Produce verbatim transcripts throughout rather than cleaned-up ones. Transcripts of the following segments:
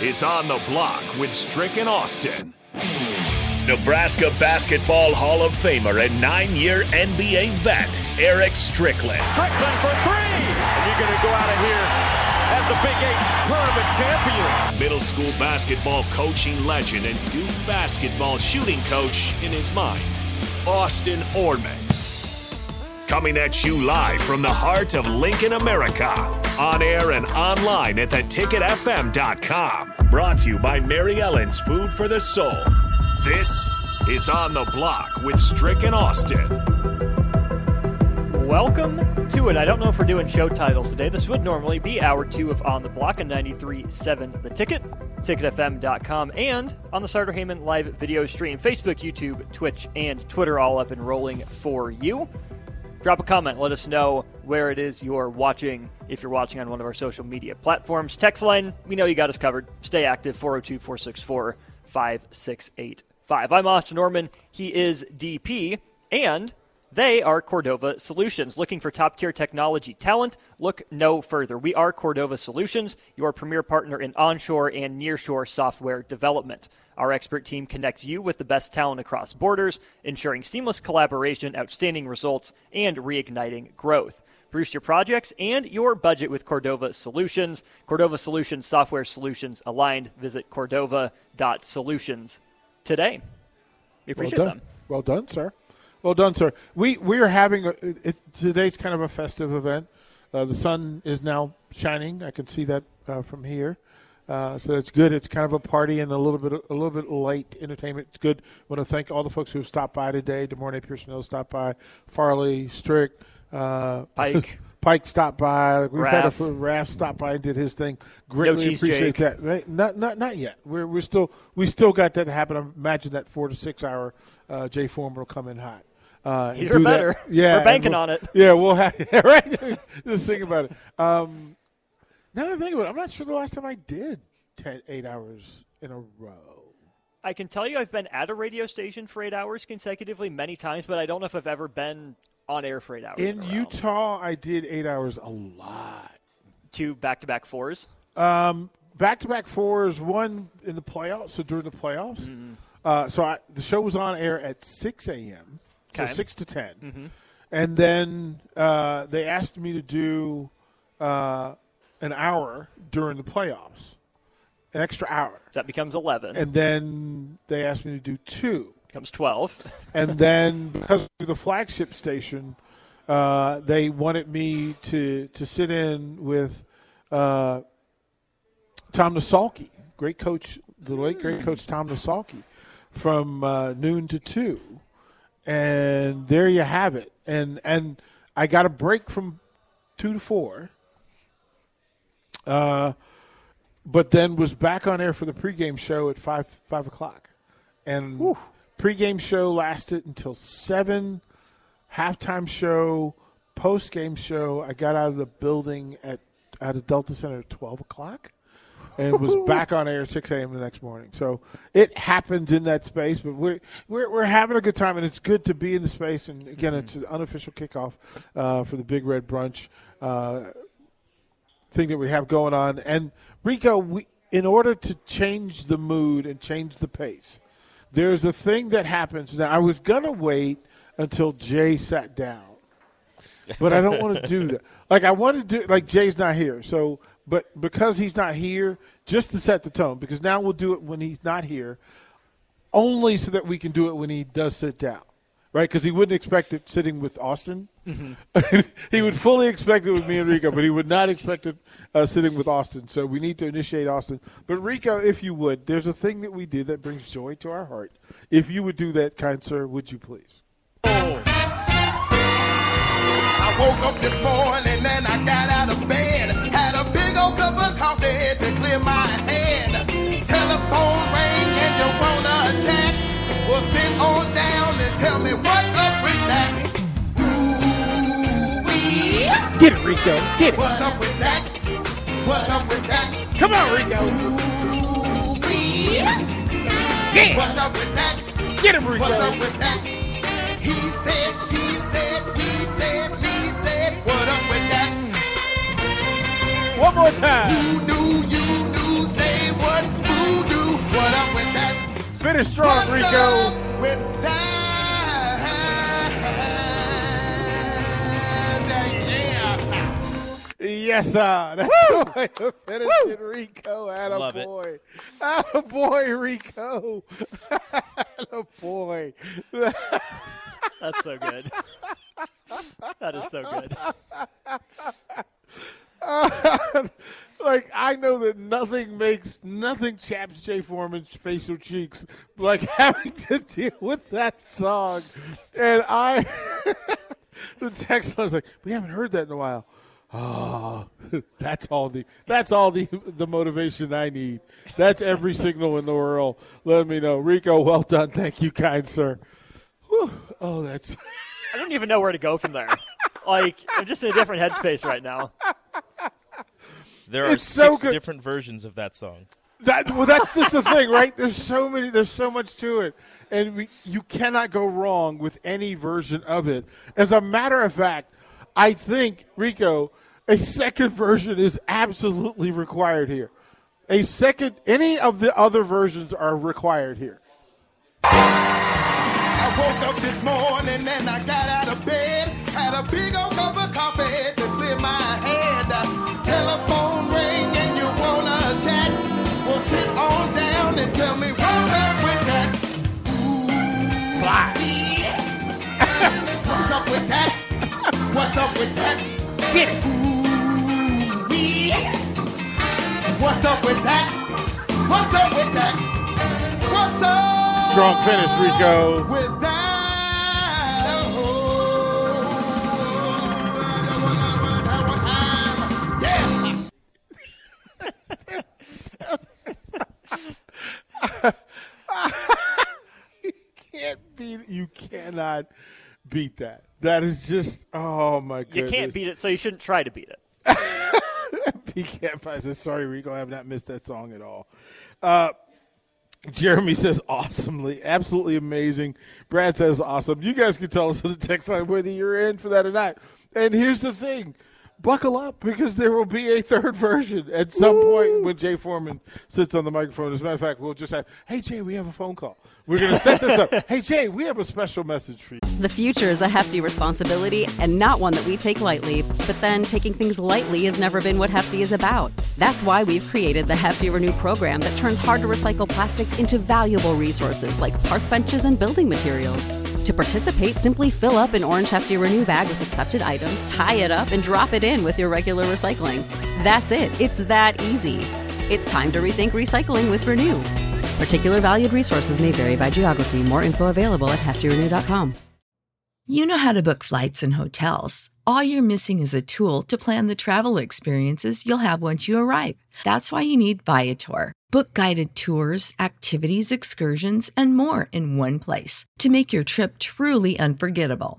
is On the Block with Strick and Austin. Nebraska Basketball Hall of Famer and nine-year N B A vet, Eric Strickland. Strickland for three! And you're going to go out of here as the Big Eight tournament champion. Middle school basketball coaching legend and Duke basketball shooting coach in his mind, Austin Orman. Coming at you live from the heart of Lincoln, America. On air and online at the ticket f m dot com. Brought to you by Mary Ellen's Food for the Soul. This is On the Block with Strick and Austin. Welcome to it. I don't know if we're doing show titles today. This would normally be hour two of On the Block on ninety-three point seven The Ticket, ticket f m dot com, and on the Sartor Hayman live video stream. Facebook, YouTube, Twitch, and Twitter all up and rolling for you. Drop a comment. Let us know where it is you're watching, if you're watching on one of our social media platforms. Text line, we know you got us covered. Stay active, four oh two, four six four, five six eight five. I'm Austin Orman. He is D P, and they are Cordova Solutions. Looking for top-tier technology talent? Look no further. We are Cordova Solutions, your premier partner in onshore and nearshore software development. Our expert team connects you with the best talent across borders, ensuring seamless collaboration, outstanding results, and reigniting growth. Boost your projects and your budget with Cordova Solutions. Cordova Solutions, software solutions aligned. Visit cordova dot solutions today. We appreciate well done. them. Well done, sir. Well done, sir. We we are having a, it, today's kind of a festive event. Uh, the sun is now shining. I can see that uh, from here. Uh, so it's good. It's kind of a party and a little bit a little bit light entertainment. It's good. I want to thank all the folks who have stopped by today. DeMornay Pearsonel stopped by. Farley Strick. Uh, Pike. Pike stopped by. We've Raph. had a Raph stopped by and did his thing. Greatly no cheese, appreciate Jake. that. Right? Not not not yet. We're we're still we still got that to happen. I imagine that four to six hour uh, Jay Foreman will come in hot. Uh, He's better. That. Yeah, we're banking we'll, on it. Yeah, we'll have right. Just think about it. Um, Now that I think about it, I'm not sure the last time I did ten, eight hours in a row. I can tell you I've been at a radio station for eight hours consecutively many times, but I don't know if I've ever been on air for eight hours. In, in Utah, I did eight hours a lot. Two back-to-back fours? Um, back-to-back fours, one in the playoffs, so during the playoffs. Mm-hmm. Uh, so I, the show was on air at six a.m., okay. So six to ten. Mm-hmm. And then uh, they asked me to do uh, – an hour during the playoffs, an extra hour. That becomes eleven. And then they asked me to do two. Becomes twelve. And then because of the flagship station, uh, they wanted me to to sit in with uh, Tom Lasorda, great coach, the late great coach Tom Lasorda, from uh, noon to two. And there you have it. And and I got a break from two to four. Uh, but then was back on air for the pregame show at five five o'clock, and Whew. Pregame show lasted until seven. Halftime show, postgame show. I got out of the building at out of Delta Center at twelve o'clock. and was back on air at six a.m. the next morning. So it happens in that space, but we're, we're, we're having a good time, and it's good to be in the space. And, again, mm-hmm. it's an unofficial kickoff uh, for the Big Red Brunch uh, thing that we have going on. And, Rico, we, in order to change the mood and change the pace, there's a thing that happens. Now, I was going to wait until Jay sat down, but I don't want to do that. Like, I want to do – like, Jay's not here, so – but because he's not here, just to set the tone, because now we'll do it when he's not here, only so that we can do it when he does sit down, right? Because he wouldn't expect it sitting with Austin. Mm-hmm. He would fully expect it with me and Rico, but he would not expect it uh, sitting with Austin. So we need to initiate Austin. But, Rico, if you would, there's a thing that we do that brings joy to our heart. If you would do that, kind sir, would you please? Oh. I woke up this morning and I got out of bed, had a big old cup of coffee to clear my head. Telephone rang and you wanna chat? Well, sit on down and tell me what up with that. Ooh-wee. Get it, Rico. Get it. What's up with that? What's up with that? Come on, Rico. Ooh-wee. Yeah. What's up with that? Get him, Rico. What's up with that? He said, she said, he said, me said. What up with that? One more time. You knew, you knew, say what, who knew, what up with that? Finish strong, what's Rico. Up with that? Yeah. Yes, sir. That's the way to finish it, Rico. Attaboy. Attaboy, Rico. Attaboy. That's so good. That is so good. Uh, like, I know that nothing makes, nothing chaps Jay Foreman's facial cheeks like having to deal with that song. And I, the text, I was like, we haven't heard that in a while. Oh, that's all the, that's all the, the motivation I need. That's every signal in the world. Let me know. Rico, well done. Thank you, kind sir. Whew. Oh, that's. I don't even know where to go from there. Like, I'm just in a different headspace right now. There are it's six so different versions of that song. That well, that's just the thing, right? There's so many. There's so much to it, and we, you cannot go wrong with any version of it. As a matter of fact, I think, Rico, a second version is absolutely required here. A second, any of the other versions are required here. I woke up this morning and I got out of bed, had a big old cup of coffee to clear my head. Telephone ring and you wanna chat? Well, sit on down and tell me what's up with that. Slide. What's up with that? What's up with that? Get it. What's up with that? What's up with that? What's up? Strong finish, Rico. With that. You can't beat it. You cannot beat that. That is just, oh my goodness. You can't beat it, so you shouldn't try to beat it. P K Pie says, sorry, Rico, I have not missed that song at all. Uh, Jeremy says, awesomely, absolutely amazing. Brad says, awesome. You guys can tell us on the text line whether you're in for that or not. And here's the thing. Buckle up, because there will be a third version at some Woo! Point when Jay Foreman sits on the microphone. As a matter of fact, we'll just have, hey, Jay, we have a phone call. We're going to set this up. Hey, Jay, we have a special message for you. The future is a hefty responsibility and not one that we take lightly. But then taking things lightly has never been what Hefty is about. That's why we've created the Hefty Renew program that turns hard to recycle plastics into valuable resources like park benches and building materials. To participate, simply fill up an orange Hefty Renew bag with accepted items, tie it up, and drop it in with your regular recycling. That's it. It's that easy. It's time to rethink recycling with Renew. Particular valued resources may vary by geography. More info available at hefty renew dot com. You know how to book flights and hotels. All you're missing is a tool to plan the travel experiences you'll have once you arrive. That's why you need Viator. Book guided tours, activities, excursions, and more in one place to make your trip truly unforgettable.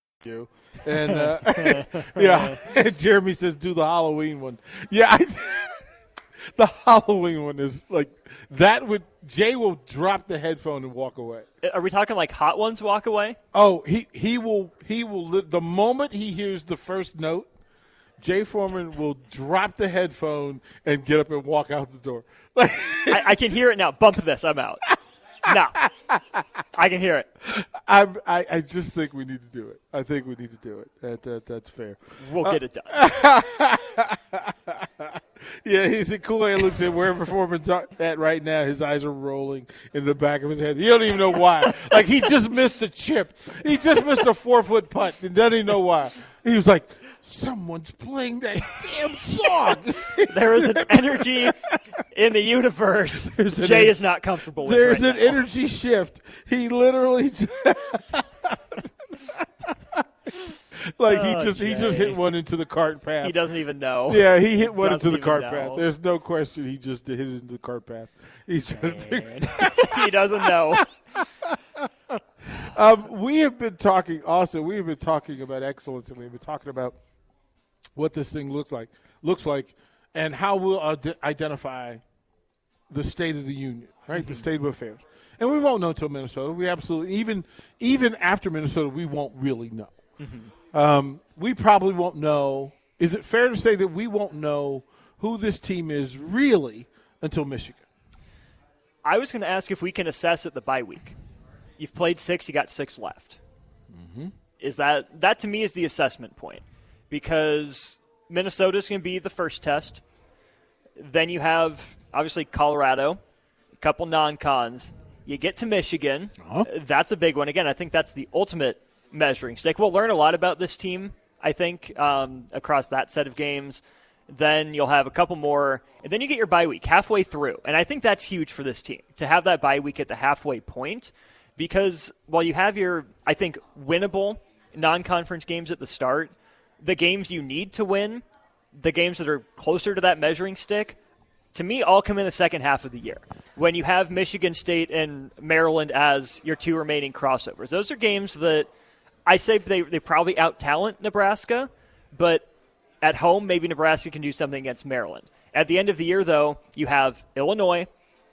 You and uh, yeah, Jeremy says do the Halloween one. Yeah, I, the Halloween one is like that. Would Jay will drop the headphone and walk away. Are we talking like Hot Ones walk away? Oh, he he will he will live, the moment he hears the first note. Jay Foreman will drop the headphone and get up and walk out the door. Like, I, I can hear it now. Bump this. I'm out. No, I can hear it. I'm, I I just think we need to do it. I think we need to do it. That, that that's fair. We'll uh, get it done. Yeah, he's at Kool-Aid. Looks at where Foreman's at right now. His eyes are rolling in the back of his head. He don't even know why. Like he just missed a chip. He just missed a four foot putt. He doesn't even know why. He was like, someone's playing that damn song. There is an energy in the universe. Jay en- is not comfortable with it. There's right an now. Energy shift. He literally just like oh, he just Jay. he just hit one into the cart path. He doesn't even know. Yeah, he hit one doesn't into the cart know. path. There's no question he just hit it into the cart path. He's he doesn't know. Um, we have been talking, Austin, we have been talking about excellence, and we've been talking about what this thing looks like, looks like, and how we'll ad- identify the state of the union, right? Mm-hmm. The state of affairs. And we won't know until Minnesota. We absolutely, even even after Minnesota, we won't really know. Mm-hmm. Um, we probably won't know. Is it fair to say that we won't know who this team is really until Michigan? I was going to ask if we can assess it the bye week. You've played six. You got six left. Mm-hmm. Is that that to me is the assessment point, because Minnesota's going to be the first test. Then you have obviously Colorado, a couple non-cons. You get to Michigan. Uh-huh. That's a big one. Again, I think that's the ultimate measuring stick. We'll learn a lot about this team, I think, um, across that set of games. Then you'll have a couple more, and then you get your bye week halfway through. And I think that's huge for this team to have that bye week at the halfway point. Because while you have your, I think, winnable non-conference games at the start, the games you need to win, the games that are closer to that measuring stick, to me, all come in the second half of the year. When you have Michigan State and Maryland as your two remaining crossovers, those are games that I say they, they probably out-talent Nebraska, but at home, maybe Nebraska can do something against Maryland. At the end of the year, though, you have Illinois,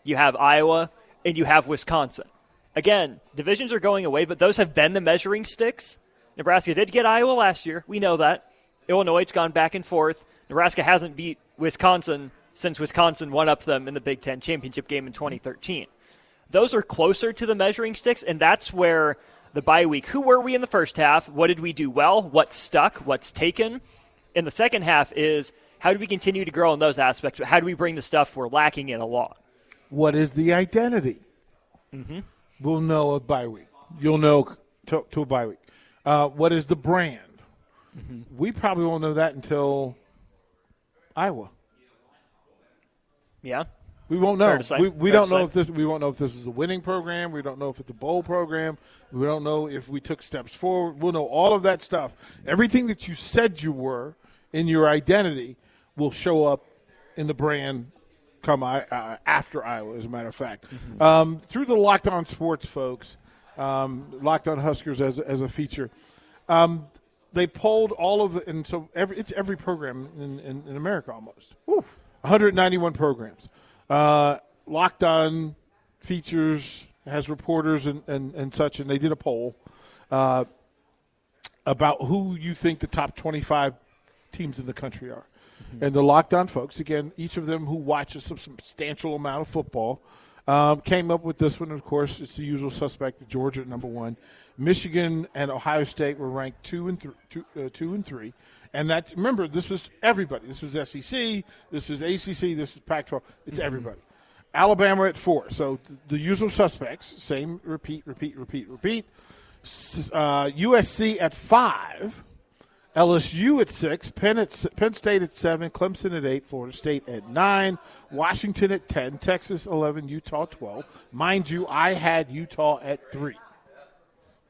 you have Iowa, and you have Wisconsin. Again, divisions are going away, but those have been the measuring sticks. Nebraska did get Iowa last year. We know that. Illinois, it's gone back and forth. Nebraska hasn't beat Wisconsin since Wisconsin one-upped them in the Big Ten championship game in twenty thirteen. Those are closer to the measuring sticks, and that's where the bye week, who were we in the first half? What did we do well? What's stuck? What's taken? In the second half is how do we continue to grow in those aspects? How do we bring the stuff we're lacking in along? What is the identity? Mm-hmm. We'll know a bye week. You'll know to, to a bye week. Uh, what is the brand? Mm-hmm. We probably won't know that until Iowa. Yeah, we won't know. We, we don't know if this. We won't know if this is a winning program. We don't know if it's a bowl program. We don't know if we took steps forward. We'll know all of that stuff. Everything that you said you were in your identity will show up in the brand. Come I, uh, after Iowa, as a matter of fact. Mm-hmm. Um, through the Locked On Sports, folks, um, Locked On Huskers as, as a feature, um, they polled all of the, and so every, it's every program in, in, in America almost. Woo. one hundred ninety-one programs. Uh, Locked On features, has reporters and, and, and such, and they did a poll uh, about who you think the top twenty-five teams in the country are. Mm-hmm. And the Locked On folks, again, each of them who watch a substantial amount of football, um, came up with this one. Of course, it's the usual suspect, Georgia at number one. Michigan and Ohio State were ranked two and, th- two, uh, two and three. And that's, remember, this is everybody. This is S E C, this is A C C, this is Pac twelve. It's mm-hmm. everybody. Alabama at four. So th- the usual suspects, same repeat, repeat, repeat, repeat. S- uh, U S C at five. L S U at six, Penn, at, Penn State at seven, Clemson at eight, Florida State at nine, Washington at ten, Texas eleven, Utah twelve. Mind you, I had Utah at three.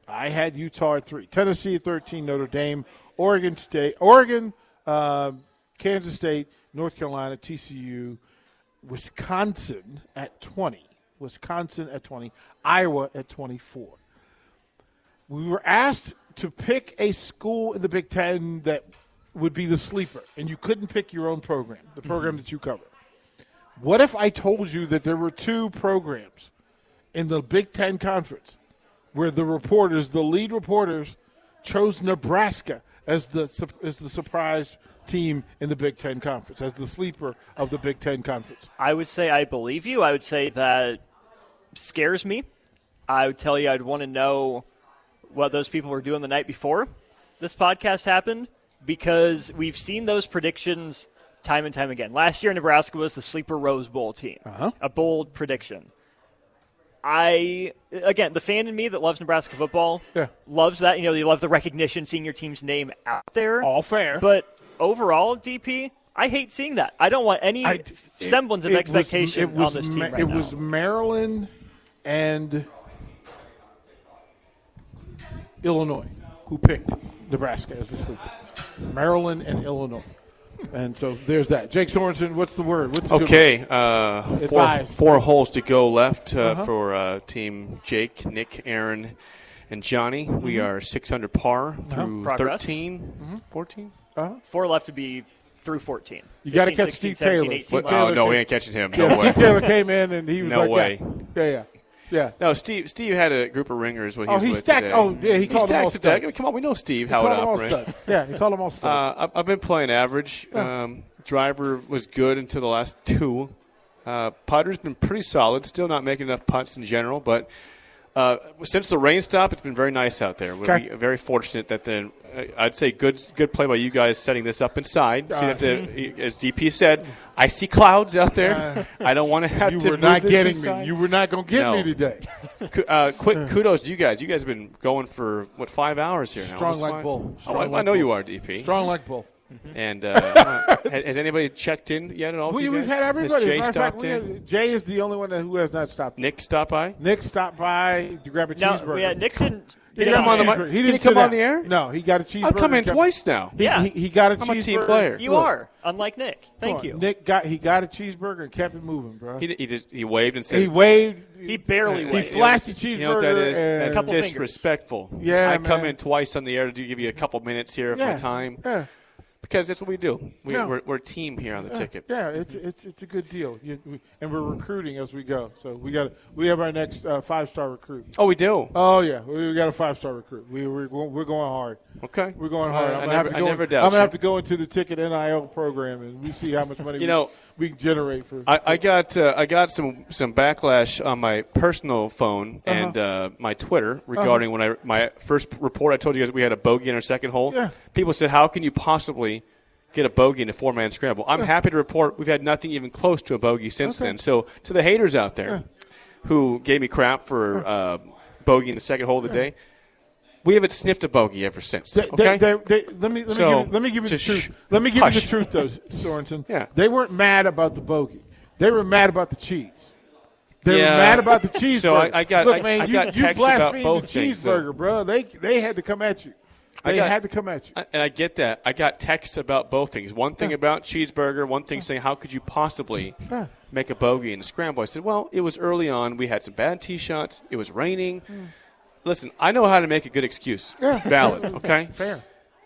I had Utah at three. Tennessee at thirteen, Notre Dame, Oregon State, Oregon, uh, Kansas State, North Carolina, T C U, Wisconsin at twenty. Wisconsin at twenty, Iowa at twenty-four. We were asked to pick a school in the Big Ten that would be the sleeper, and you couldn't pick your own program, the program mm-hmm. that you cover. What if I told you that there were two programs in the Big Ten Conference where the reporters, the lead reporters, chose Nebraska as the as the surprise team in the Big Ten Conference, as the sleeper of the Big Ten Conference? I would say I believe you. I would say that scares me. I would tell you I'd want to know what those people were doing the night before this podcast happened, because we've seen those predictions time and time again. Last year, Nebraska was the sleeper Rose Bowl team, uh-huh. a bold prediction. I, again, the fan in me that loves Nebraska football yeah. loves that. You know, they love the recognition, seeing your team's name out there. All fair. But overall, D P, I hate seeing that. I don't want any I, it, semblance of expectation was, was, on this team right it now. It was Maryland and Illinois, who picked Nebraska as the sleeper. Maryland and Illinois. And so there's that. Jake Sorensen, what's the word? What's the okay, good word? Uh, four, four holes to go left uh, uh-huh. for uh, team Jake, Nick, Aaron, and Johnny. Mm-hmm. We are six under par through uh-huh. thirteen, mm-hmm. fourteen. Uh-huh. Four left to be through fourteen. You got to catch Steve Taylor. eighteen, oh, no, we ain't catching him. No yeah, way. Steve Taylor came in, and he was no like, way. yeah, yeah. yeah. Yeah. No, Steve Steve had a group of ringers when he oh, was he with stacked, today. Oh, yeah, he, he called them all studs. Today. Come on, we know Steve, he how it operates. Yeah, he called them all studs. Uh, I've been playing average. Yeah. Um, driver was good until the last two. Uh, putter's been pretty solid, still not making enough putts in general. But uh, since the rain stop, it's been very nice out there. We're okay. very fortunate that then uh, I'd say good good play by you guys setting this up inside. So uh, to, as D P said, I see clouds out there. Uh, I don't want to have you to. You were not getting inside. me. You were not going to get no. me today. uh, quick kudos to you guys. You guys have been going for what five hours here now. Strong like bull. Strong oh, I, like I know bull. You are, D P. Strong like bull. And uh, has, has anybody checked in yet at all? We, we've had everybody. Has Jay stopped fact, in? Jay is the only one that, who has not stopped. Nick stopped by. Nick stopped by to grab a no, cheeseburger. Yeah, Nick didn't. He didn't come, on the, he didn't he come on the air? No, he got a cheeseburger. I've come in twice now. He, yeah. He, he got a I'm cheeseburger. I'm a team player. You Look. are, unlike Nick. Thank you. Nick got he got a cheeseburger and kept it moving, bro. He, he just he waved and said. He waved. He barely waved. He flashed you know, the cheeseburger. You know what that is? That's a couple disrespectful. Fingers. Yeah, I man. come in twice on the air to do, give you a couple minutes here of yeah. my time. Yeah. Because that's what we do. We, yeah. We're we're a team here on the yeah. ticket. Yeah, it's it's it's a good deal, you, we, and we're recruiting as we go. So we got we have our next uh, five star recruit. Oh, we do. Oh yeah, we, we got a five star recruit. We we're, we're going hard. Okay, we're going hard. Right. I'm I never, I never in, doubt. I'm gonna have to go into the ticket N I L program and we see how much money you we, know we can generate for. I, I got uh, I got some, some backlash on my personal phone uh-huh. and uh, my Twitter regarding uh-huh. when I my first report. I told you guys we had a bogey in our second hole. Yeah. People said, how can you possibly get a bogey in a four-man scramble? I'm yeah. happy to report we've had nothing even close to a bogey since okay. then. So to the haters out there yeah. who gave me crap for uh, bogey in the second hole of the yeah. day, we haven't sniffed a bogey ever since. They, okay? they, they, they, let me let so, me give, let me give you the truth. Sh- let me give hush. you the truth, though, Sorensen. Yeah. They weren't mad about the bogey. They were mad about the cheese. They yeah. were mad about the cheeseburger. So I, I got Look, I, man, I you, got you blasphemed the things, cheeseburger, though. bro. They they had to come at you. They I got, had to come at you. And I get that. I got texts about both things. One thing yeah. about cheeseburger, one thing yeah. saying, how could you possibly yeah. make a bogey in a scramble? I said, well, it was early on. We had some bad tee shots. It was raining. Mm. Listen, I know how to make a good excuse. Yeah. Valid, okay? Fair.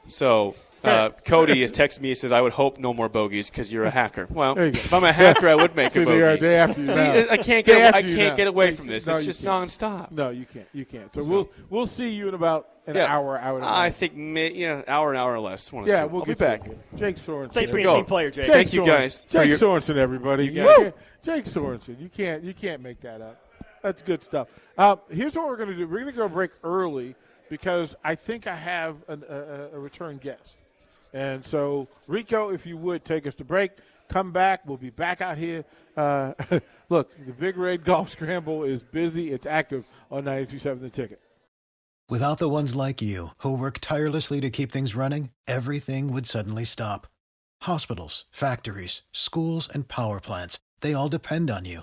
So uh, Cody has texted me. He says, I would hope no more bogeys because you're a hacker. Well, if I'm a hacker, I would make See, a bogey. Day after you See, now. I can't get, away, I can't get away from this. No, it's just can't. nonstop. No, you can't. You can't. So, so we'll we'll see you in about an yeah, hour, hour and a half. I think may, yeah, hour, an hour or less. One or yeah, two. we'll I'll be back. You. Jake Sorensen. Thanks for being a team player, Jake. Jake Thank you guys. Jake your, Sorensen, everybody. You guys. Jake Sorensen. You can't. You can't make that up. That's good stuff. Uh, here's what we're going to do. We're going to go break early because I think I have an, a, a return guest. And so, Rico, if you would, take us to break. Come back. We'll be back out here. Uh, look, the Big Red Golf Scramble is busy. It's active on ninety-two point seven The Ticket. Without the ones like you who work tirelessly to keep things running, everything would suddenly stop. Hospitals, factories, schools, and power plants, they all depend on you.